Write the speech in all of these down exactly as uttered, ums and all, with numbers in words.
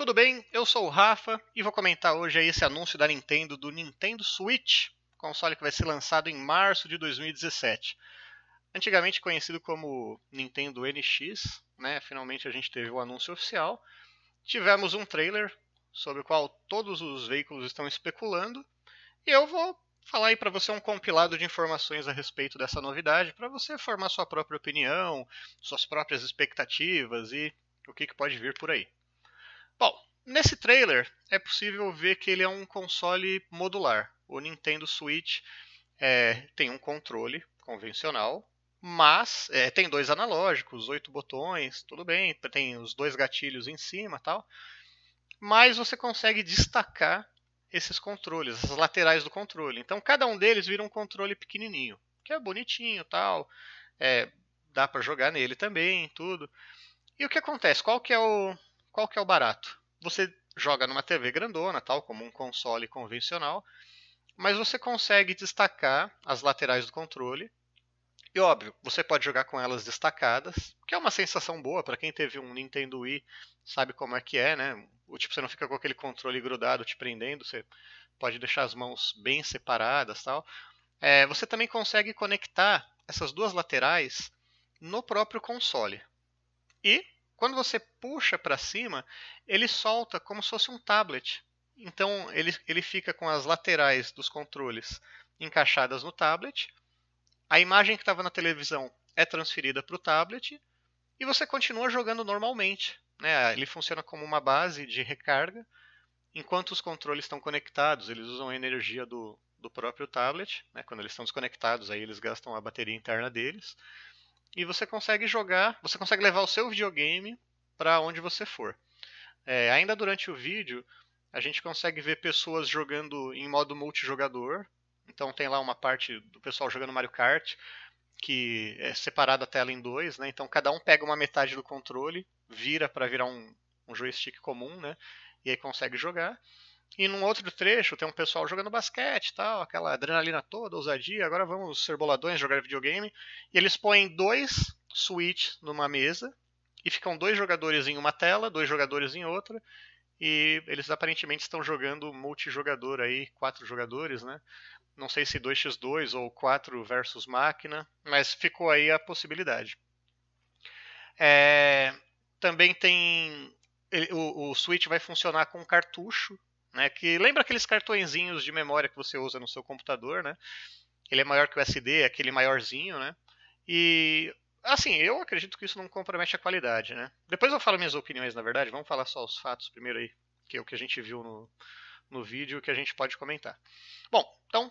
tudo bem? Eu sou o Rafa e vou comentar hoje aí esse anúncio da Nintendo do Nintendo Switch, console que vai ser lançado em março de dois mil e dezessete. Antigamente conhecido como Nintendo N X, né? Finalmente a gente teve o anúncio oficial. Tivemos um trailer sobre o qual todos os veículos estão especulando e eu vou falar aí para você um compilado de informações a respeito dessa novidade, para você formar sua própria opinião, suas próprias expectativas e o que, que pode vir por aí. Bom, nesse trailer é possível ver que ele é um console modular. O Nintendo Switch é, tem um controle convencional, mas é, tem dois analógicos, oito botões, tudo bem, tem os dois gatilhos em cima e tal, mas você consegue destacar esses controles, essas laterais do controle. Então cada um deles vira um controle pequenininho, que é bonitinho e tal, é, dá para jogar nele também, tudo. E o que acontece? Qual que é o, qual que é o barato? Você joga numa T V grandona, tal, como um console convencional, mas você consegue destacar as laterais do controle. E óbvio, você pode jogar com elas destacadas, que é uma sensação boa. Para quem teve um Nintendo Wii, sabe como é que é, né? O tipo, você não fica com aquele controle grudado te prendendo, você pode deixar as mãos bem separadas, tal. É, você também consegue conectar essas duas laterais no próprio console. E quando você puxa para cima, ele solta como se fosse um tablet. Então ele, ele fica com as laterais dos controles encaixadas no tablet. A imagem que estava na televisão é transferida para o tablet e você continua jogando normalmente, né? Ele funciona como uma base de recarga. Enquanto os controles estão conectados, eles usam a energia do, do próprio tablet, né? Quando eles estão desconectados, aí eles gastam a bateria interna deles. E você consegue jogar, você consegue levar o seu videogame para onde você for. É, ainda durante o vídeo, a gente consegue ver pessoas jogando em modo multijogador. Então tem lá uma parte do pessoal jogando Mario Kart, que é separada a tela em dois, né? Então cada um pega uma metade do controle, vira para virar um, um joystick comum, né? E aí consegue jogar. E num outro trecho tem um pessoal jogando basquete, tal, aquela adrenalina toda, ousadia, agora vamos ser boladões, jogar videogame. E eles põem dois Switch numa mesa, e ficam dois jogadores em uma tela, dois jogadores em outra, e eles aparentemente estão jogando multijogador aí, quatro jogadores, né? Não sei se dois contra dois ou quatro versus máquina, mas ficou aí a possibilidade. É, também tem... Ele, o, o Switch vai funcionar com um cartucho, né, que lembra aqueles cartõezinhos de memória que você usa no seu computador, né? Ele é maior que o S D, é aquele maiorzinho, né? E, assim, eu acredito que isso não compromete a qualidade, né? Depois eu falo minhas opiniões, na verdade. Vamos falar só os fatos primeiro aí, que é o que a gente viu no, no vídeo, que a gente pode comentar. Bom, então...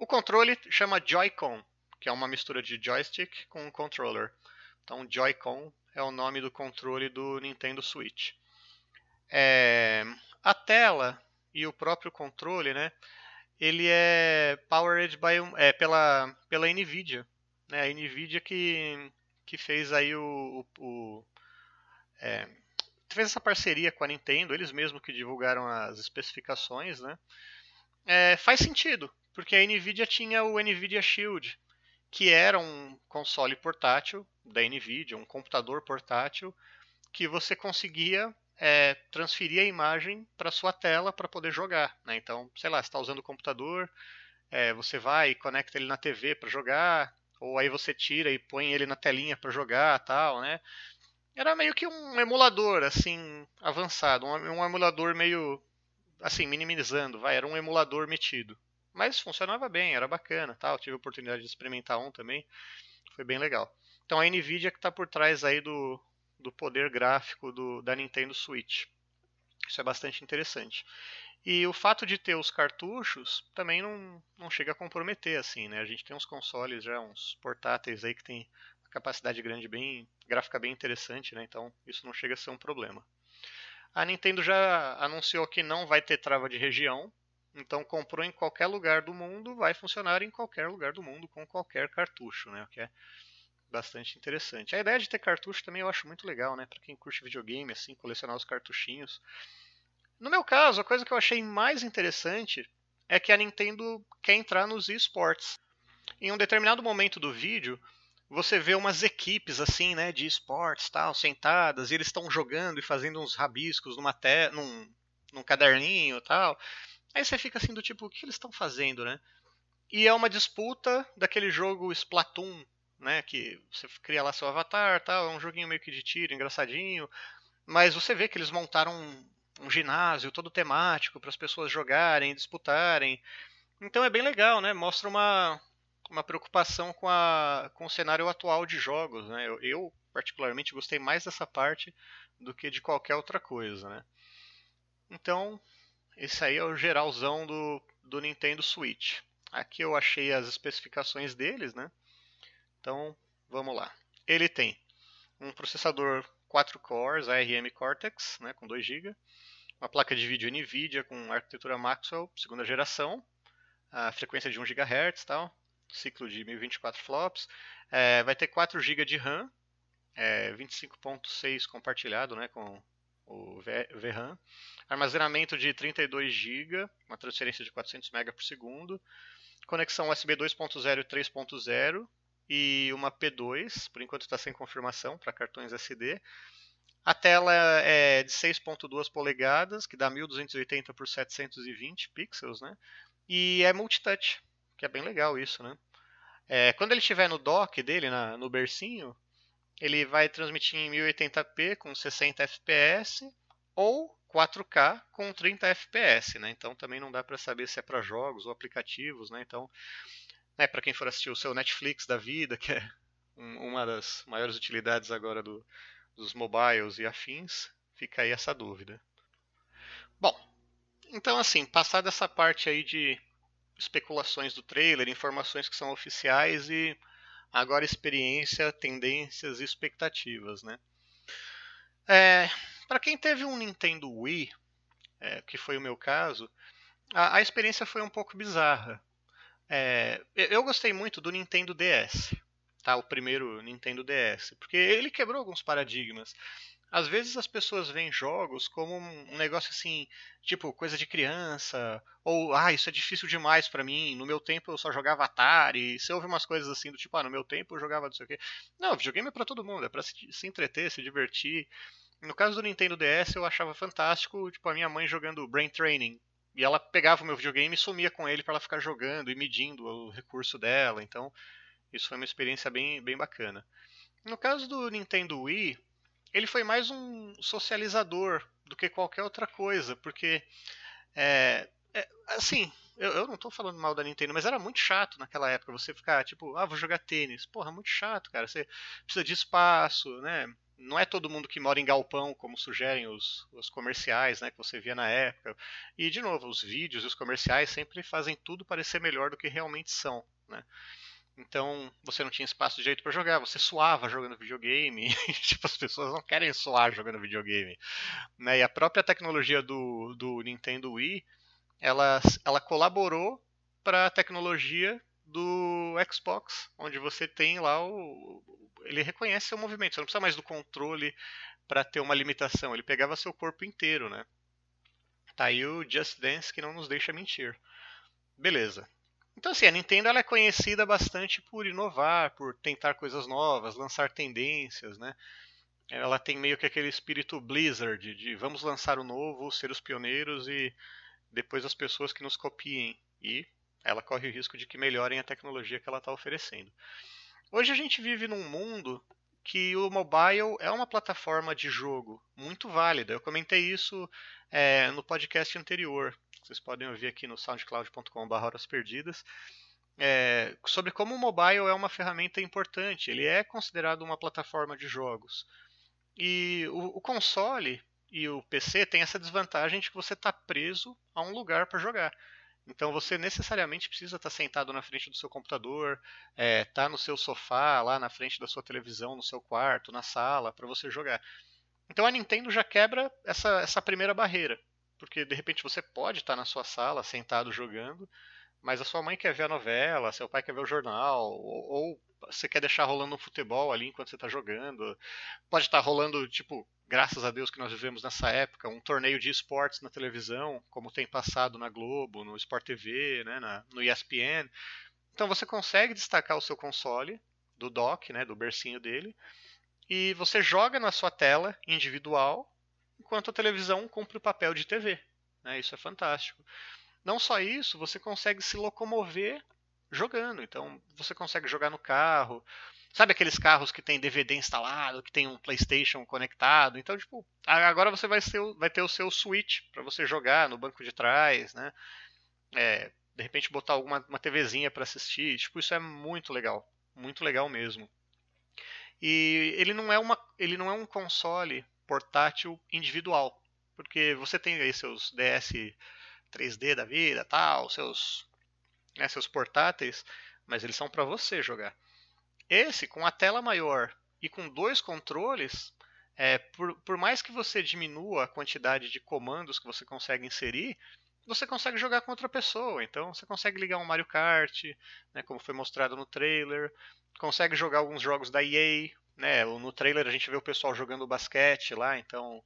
O controle chama Joy-Con, que é uma mistura de joystick com um controller. Então Joy-Con é o nome do controle do Nintendo Switch. É... A tela e o próprio controle, né, ele é powered by um... é, pela, pela Nvidia. Né? A Nvidia que, que fez aí o... o, o é, fez essa parceria com a Nintendo, eles mesmos que divulgaram as especificações, né? É, faz sentido. Porque a Nvidia tinha o Nvidia Shield, que era um console portátil da Nvidia, um computador portátil, que você conseguia é, transferir a imagem para sua tela para poder jogar, né? Então, sei lá, você está usando o computador, é, você vai e conecta ele na T V para jogar, ou aí você tira e põe ele na telinha para jogar, tal, né? Era meio que um emulador, assim, avançado, um, um emulador meio, assim, minimizando, vai, era um emulador metido. Mas funcionava bem, era bacana, tá? Eu tive a oportunidade de experimentar um também, foi bem legal. Então a Nvidia que está por trás aí do, do poder gráfico do, da Nintendo Switch. Isso é bastante interessante. E o fato de ter os cartuchos também não, não chega a comprometer, assim, né? A gente tem uns consoles já, uns portáteis aí que tem uma capacidade grande, bem gráfica bem interessante, né? Então isso não chega a ser um problema. A Nintendo já anunciou que não vai ter trava de região. Então, comprou em qualquer lugar do mundo, vai funcionar em qualquer lugar do mundo com qualquer cartucho, né? O que é bastante interessante. A ideia de ter cartucho também eu acho muito legal, né? Para quem curte videogame, assim, colecionar os cartuchinhos. No meu caso, a coisa que eu achei mais interessante é que a Nintendo quer entrar nos esportes. Em um determinado momento do vídeo, você vê umas equipes assim, né, de esportes tal, sentadas, e eles estão jogando e fazendo uns rabiscos numa te... num, num caderninho e tal. Aí você fica assim do tipo, o que eles estão fazendo, né? E é uma disputa daquele jogo Splatoon, né, que você cria lá seu avatar, tal, é um joguinho meio que de tiro, engraçadinho, mas você vê que eles montaram um, um ginásio todo temático para as pessoas jogarem, disputarem. Então é bem legal, né? Mostra uma, uma preocupação com, a, com o cenário atual de jogos, né? Eu, eu, particularmente, gostei mais dessa parte do que de qualquer outra coisa, né? Então, esse aí é o geralzão do, do Nintendo Switch. Aqui eu achei as especificações deles, né? Então, vamos lá. Ele tem um processador quatro cores, A R M Cortex, né, com dois gigas. Uma placa de vídeo Nvidia com arquitetura Maxwell, segunda geração. A frequência de um gigahertz, tal. Ciclo de mil e vinte e quatro flops. É, vai ter quatro gigas de RAM. É, vinte e cinco ponto seis compartilhado, né, com o V RAM. Armazenamento de trinta e dois gigas. Uma transferência de quatrocentos megas por segundo. Conexão U S B dois ponto zero e três ponto zero. E uma P dois, por enquanto está sem confirmação para cartões S D. A tela é de seis ponto duas polegadas, que dá mil duzentos e oitenta por setecentos e vinte pixels, né? E é multitouch, que é bem legal isso, né? É, quando ele estiver no dock dele, na, no bercinho, ele vai transmitir em mil e oitenta p com sessenta F P S ou quatro K com trinta F P S, né? Então também não dá para saber se é para jogos ou aplicativos, né? Então, né, para quem for assistir o seu Netflix da vida, que é um, uma das maiores utilidades agora do, dos mobiles e afins, fica aí essa dúvida. Bom, então assim, passada essa parte aí de especulações do trailer, informações que são oficiais e agora experiência, tendências e expectativas, né? É, para quem teve um Nintendo Wii, é, que foi o meu caso, a, a experiência foi um pouco bizarra. É, eu gostei muito do Nintendo D S, tá? O primeiro Nintendo D S, porque ele quebrou alguns paradigmas. Às vezes as pessoas veem jogos como um negócio assim, tipo coisa de criança, ou ah, isso é difícil demais pra mim, no meu tempo eu só jogava Atari. Você ouve umas coisas assim do tipo, ah, no meu tempo eu jogava não sei o quê. Não, videogame é pra todo mundo, é pra se, se entreter, se divertir. No caso do Nintendo D S eu achava fantástico, tipo a minha mãe jogando Brain Training. E ela pegava o meu videogame e sumia com ele para ela ficar jogando e medindo o recurso dela. Então, isso foi uma experiência bem, bem bacana. No caso do Nintendo Wii, ele foi mais um socializador do que qualquer outra coisa. Porque, é, é, assim, eu, eu não tô falando mal da Nintendo, mas era muito chato naquela época você ficar, tipo, ah, vou jogar tênis. Porra, muito chato, cara. Você precisa de espaço, né? Não é todo mundo que mora em galpão, como sugerem os, os comerciais, né, que você via na época. E, de novo, os vídeos e os comerciais sempre fazem tudo parecer melhor do que realmente são, né? Então, você não tinha espaço direito para jogar, você suava jogando videogame. Tipo, as pessoas não querem suar jogando videogame, né? E a própria tecnologia do, do Nintendo Wii, ela, ela colaborou para a tecnologia do Xbox, onde você tem lá o... ele reconhece seu movimento, você não precisa mais do controle para ter uma limitação, ele pegava seu corpo inteiro, né? Tá aí o Just Dance que não nos deixa mentir. Beleza. Então assim, a Nintendo ela é conhecida bastante por inovar, por tentar coisas novas, lançar tendências, né? Ela tem meio que aquele espírito Blizzard, de vamos lançar o novo, ser os pioneiros e depois as pessoas que nos copiem. E ela corre o risco de que melhorem a tecnologia que ela está oferecendo. Hoje a gente vive num mundo que o mobile é uma plataforma de jogo muito válida. Eu comentei isso é, no podcast anterior. Vocês podem ouvir aqui no soundcloud ponto com barra horas perdidas. É, sobre como o mobile é uma ferramenta importante. Ele é considerado uma plataforma de jogos. E o, o console e o P C tem essa desvantagem de que você está preso a um lugar para jogar. Então você necessariamente precisa estar sentado na frente do seu computador, é, estar no seu sofá, lá na frente da sua televisão, no seu quarto, na sala, para você jogar. Então a Nintendo já quebra essa, essa primeira barreira, porque de repente você pode estar na sua sala, sentado, jogando, mas a sua mãe quer ver a novela, seu pai quer ver o jornal, ou, ou você quer deixar rolando um futebol ali enquanto você está jogando. Pode estar rolando, tipo, graças a Deus que nós vivemos nessa época, um torneio de esportes na televisão, como tem passado na Globo, no Sport T V, né, na, no E S P N. Então você consegue destacar o seu console do dock, né, do bercinho dele, e você joga na sua tela individual, enquanto a televisão cumpre o papel de T V. Né? Isso é fantástico. Não só isso, você consegue se locomover jogando. Então, você consegue jogar no carro. Sabe aqueles carros que tem D V D instalado, que tem um PlayStation conectado? Então, tipo, agora você vai, ser, vai ter o seu Switch para você jogar no banco de trás, né? É, de repente botar alguma uma TVzinha para assistir. Tipo, isso é muito legal. Muito legal mesmo. E ele não é, uma, ele não é um console portátil individual. Porque você tem aí seus D S três D da vida, tal, seus, né, seus portáteis, mas eles são para você jogar. Esse, com a tela maior e com dois controles, é, por, por mais que você diminua a quantidade de comandos que você consegue inserir, você consegue jogar com outra pessoa. Então, você consegue ligar um Mario Kart, né, como foi mostrado no trailer, consegue jogar alguns jogos da E A, né, no trailer a gente vê o pessoal jogando basquete lá, então...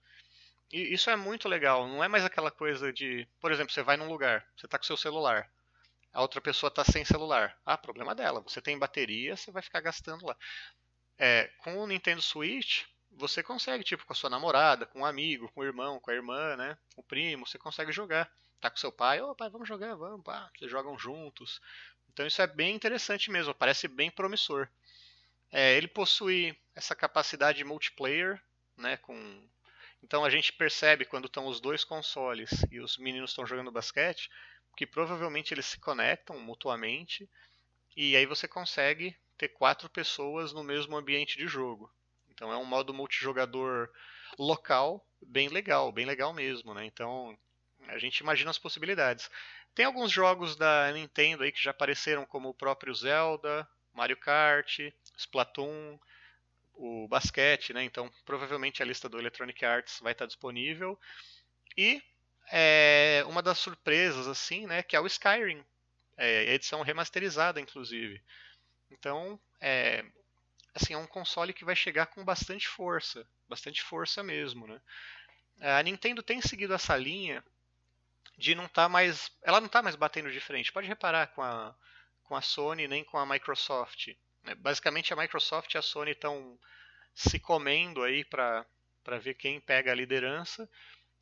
E isso é muito legal, não é mais aquela coisa de... Por exemplo, você vai num lugar, você está com seu celular, a outra pessoa está sem celular. Ah, problema dela. Você tem bateria, você vai ficar gastando lá. É, com o Nintendo Switch, você consegue, tipo, com a sua namorada, com um amigo, com o irmão, com a irmã, né? O primo, você consegue jogar. Tá com seu pai, ô oh, pai, vamos jogar, vamos, pá. Vocês jogam juntos. Então isso é bem interessante mesmo, parece bem promissor. É, ele possui essa capacidade de multiplayer, né? Com... Então a gente percebe quando estão os dois consoles e os meninos estão jogando basquete, que provavelmente eles se conectam mutuamente, e aí você consegue ter quatro pessoas no mesmo ambiente de jogo. Então é um modo multijogador local bem legal, bem legal mesmo, né? Então a gente imagina as possibilidades. Tem alguns jogos da Nintendo aí que já apareceram, como o próprio Zelda, Mario Kart, Splatoon, o basquete, né? Então provavelmente a lista do Electronic Arts vai estar disponível. E... É uma das surpresas, assim, né, que é o Skyrim, é, edição remasterizada, inclusive. Então, é, assim, é um console que vai chegar com bastante força, bastante força mesmo, né? A Nintendo tem seguido essa linha de não estar mais, ela não está mais batendo de frente. Pode reparar com a, com a Sony nem com a Microsoft. Né? Basicamente, a Microsoft e a Sony estão se comendo aí para para ver quem pega a liderança.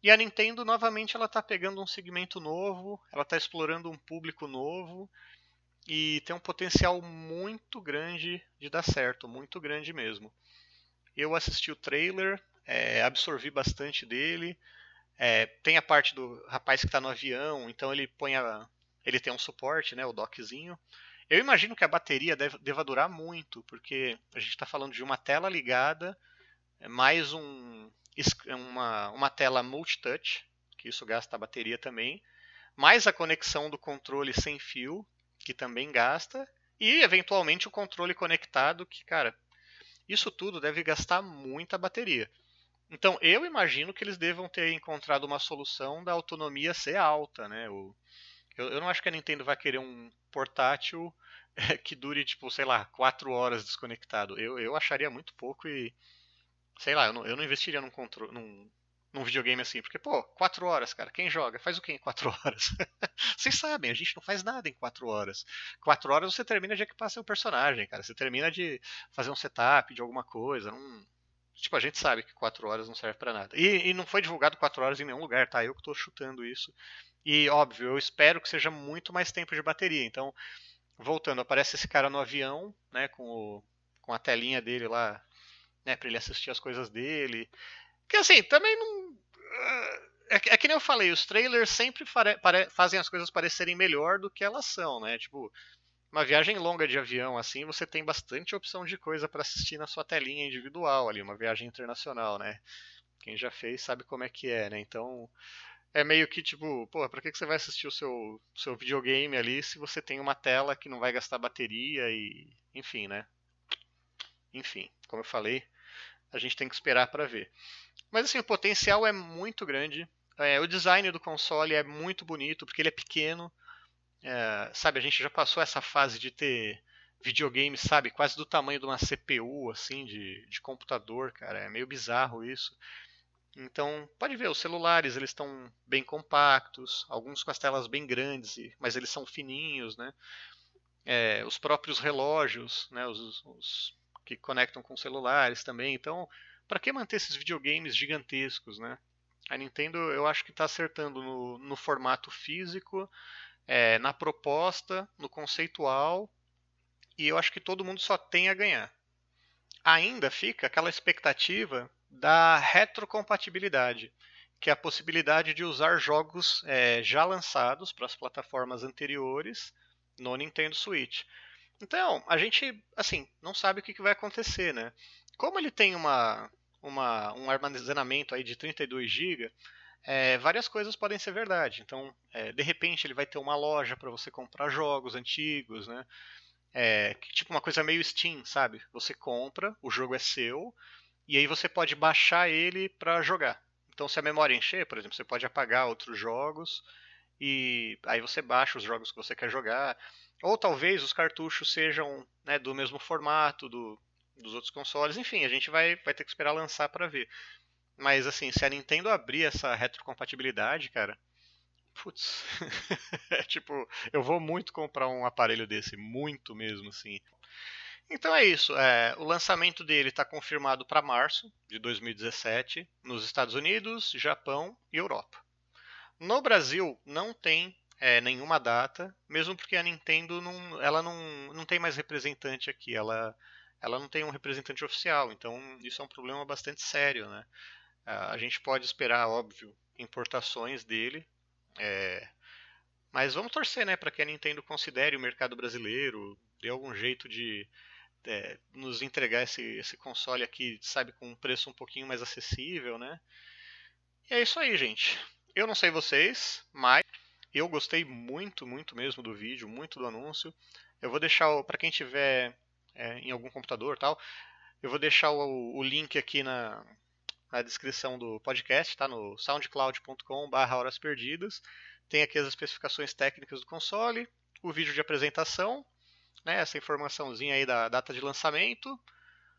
E a Nintendo, novamente, ela está pegando um segmento novo, ela está explorando um público novo e tem um potencial muito grande de dar certo, muito grande mesmo. Eu assisti o trailer, é, absorvi bastante dele, é, tem a parte do rapaz que está no avião, então ele, põe a, ele tem um suporte, né, o dockzinho. Eu imagino que a bateria deve, deva durar muito, porque a gente está falando de uma tela ligada, mais um... Uma, uma tela multi-touch, que isso gasta a bateria também, mais a conexão do controle sem fio, que também gasta, e eventualmente o controle conectado, que, cara, isso tudo deve gastar muita bateria. Então, eu imagino que eles devam ter encontrado uma solução da autonomia ser alta, né? Eu, eu não acho que a Nintendo vai querer um portátil que dure, tipo, sei lá, quatro horas desconectado. Eu, eu acharia muito pouco e... Sei lá, eu não, eu não investiria num, controle, num, num videogame assim, porque, pô, quatro horas, cara, quem joga? Faz o quê em quatro horas? Vocês sabem, a gente não faz nada em quatro horas. quatro horas você termina de equipar seu personagem, cara, você termina de fazer um setup de alguma coisa, não... Tipo, a gente sabe que quatro horas não serve pra nada. E, e não foi divulgado quatro horas em nenhum lugar, tá? Eu que tô chutando isso. E, óbvio, eu espero que seja muito mais tempo de bateria. Então, voltando, aparece esse cara no avião, né, com, o, com a telinha dele lá, né, pra ele assistir as coisas dele. Que assim, também não... É que, é que nem eu falei, os trailers sempre fare, pare, fazem as coisas parecerem melhor do que elas são, né? Tipo, uma viagem longa de avião, assim, você tem bastante opção de coisa pra assistir na sua telinha individual ali, uma viagem internacional, né? Quem já fez sabe como é que é, né? Então, é meio que tipo, pô, pra que você vai assistir o seu, seu videogame ali se você tem uma tela que não vai gastar bateria e... Enfim, né? Enfim, como eu falei, a gente tem que esperar para ver. Mas assim, o potencial é muito grande. É, o design do console é muito bonito, porque ele é pequeno. É, sabe, a gente já passou essa fase de ter videogame, sabe, quase do tamanho de uma C P U, assim, de, de computador, cara. É meio bizarro isso. Então, pode ver, os celulares, eles estão bem compactos. Alguns com as telas bem grandes, mas eles são fininhos, né? é, os próprios relógios, né, os, os que conectam com celulares também. Então, para que manter esses videogames gigantescos, né? A Nintendo, eu acho que está acertando no, no formato físico, é, na proposta, no conceitual, e eu acho que todo mundo só tem a ganhar. Ainda fica aquela expectativa da retrocompatibilidade, que é a possibilidade de usar jogos é, já lançados para as plataformas anteriores no Nintendo Switch. Então, a gente assim, não sabe o que, que vai acontecer, né? Como ele tem uma, uma, um armazenamento aí de trinta e dois gigabytes, é, várias coisas podem ser verdade. Então, é, de repente, ele vai ter uma loja para você comprar jogos antigos, né? É, tipo uma coisa meio Steam, sabe? Você compra, o jogo é seu, e aí você pode baixar ele para jogar. Então, se a memória encher, por exemplo, você pode apagar outros jogos e aí você baixa os jogos que você quer jogar. Ou talvez os cartuchos sejam, né, do mesmo formato do, dos outros consoles. Enfim, a gente vai, vai ter que esperar lançar para ver. Mas, assim, se a Nintendo abrir essa retrocompatibilidade, cara... Putz, é tipo, eu vou muito comprar um aparelho desse, muito mesmo, assim. Então é isso, é, o lançamento dele está confirmado para março de dois mil e dezessete, nos Estados Unidos, Japão e Europa. No Brasil não tem é, nenhuma data, mesmo porque a Nintendo não, ela não, não tem mais representante aqui, ela, ela não tem um representante oficial, então isso é um problema bastante sério, né? A gente pode esperar, óbvio, importações dele, É, mas vamos torcer, né, para que a Nintendo considere o mercado brasileiro, dê algum jeito de é, nos entregar esse, esse console aqui, sabe, com um preço um pouquinho mais acessível, né? E é isso aí, gente. Eu não sei vocês, mas eu gostei muito, muito mesmo do vídeo, muito do anúncio. Eu vou deixar, para quem tiver é, em algum computador tal, eu vou deixar o, o link aqui na... na descrição do podcast, tá? No soundcloud ponto com barra horas perdidas. Tem aqui as especificações técnicas do console, o vídeo de apresentação, né? Essa informaçãozinha aí da data de lançamento.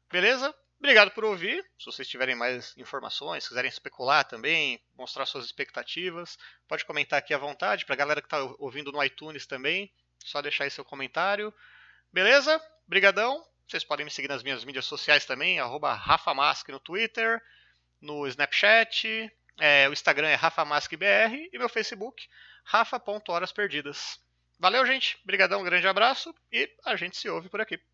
Beleza? Obrigado por ouvir. Se vocês tiverem mais informações, quiserem especular também, mostrar suas expectativas, pode comentar aqui à vontade. Para a galera que está ouvindo no iTunes também, só deixar aí seu comentário. Beleza? Brigadão. Vocês podem me seguir nas minhas mídias sociais também, arroba rafamask no Twitter, no Snapchat, é, o Instagram é rafamaskbr e meu Facebook, rafa ponto horas perdidas. Valeu, gente. Obrigadão, um grande abraço e a gente se ouve por aqui.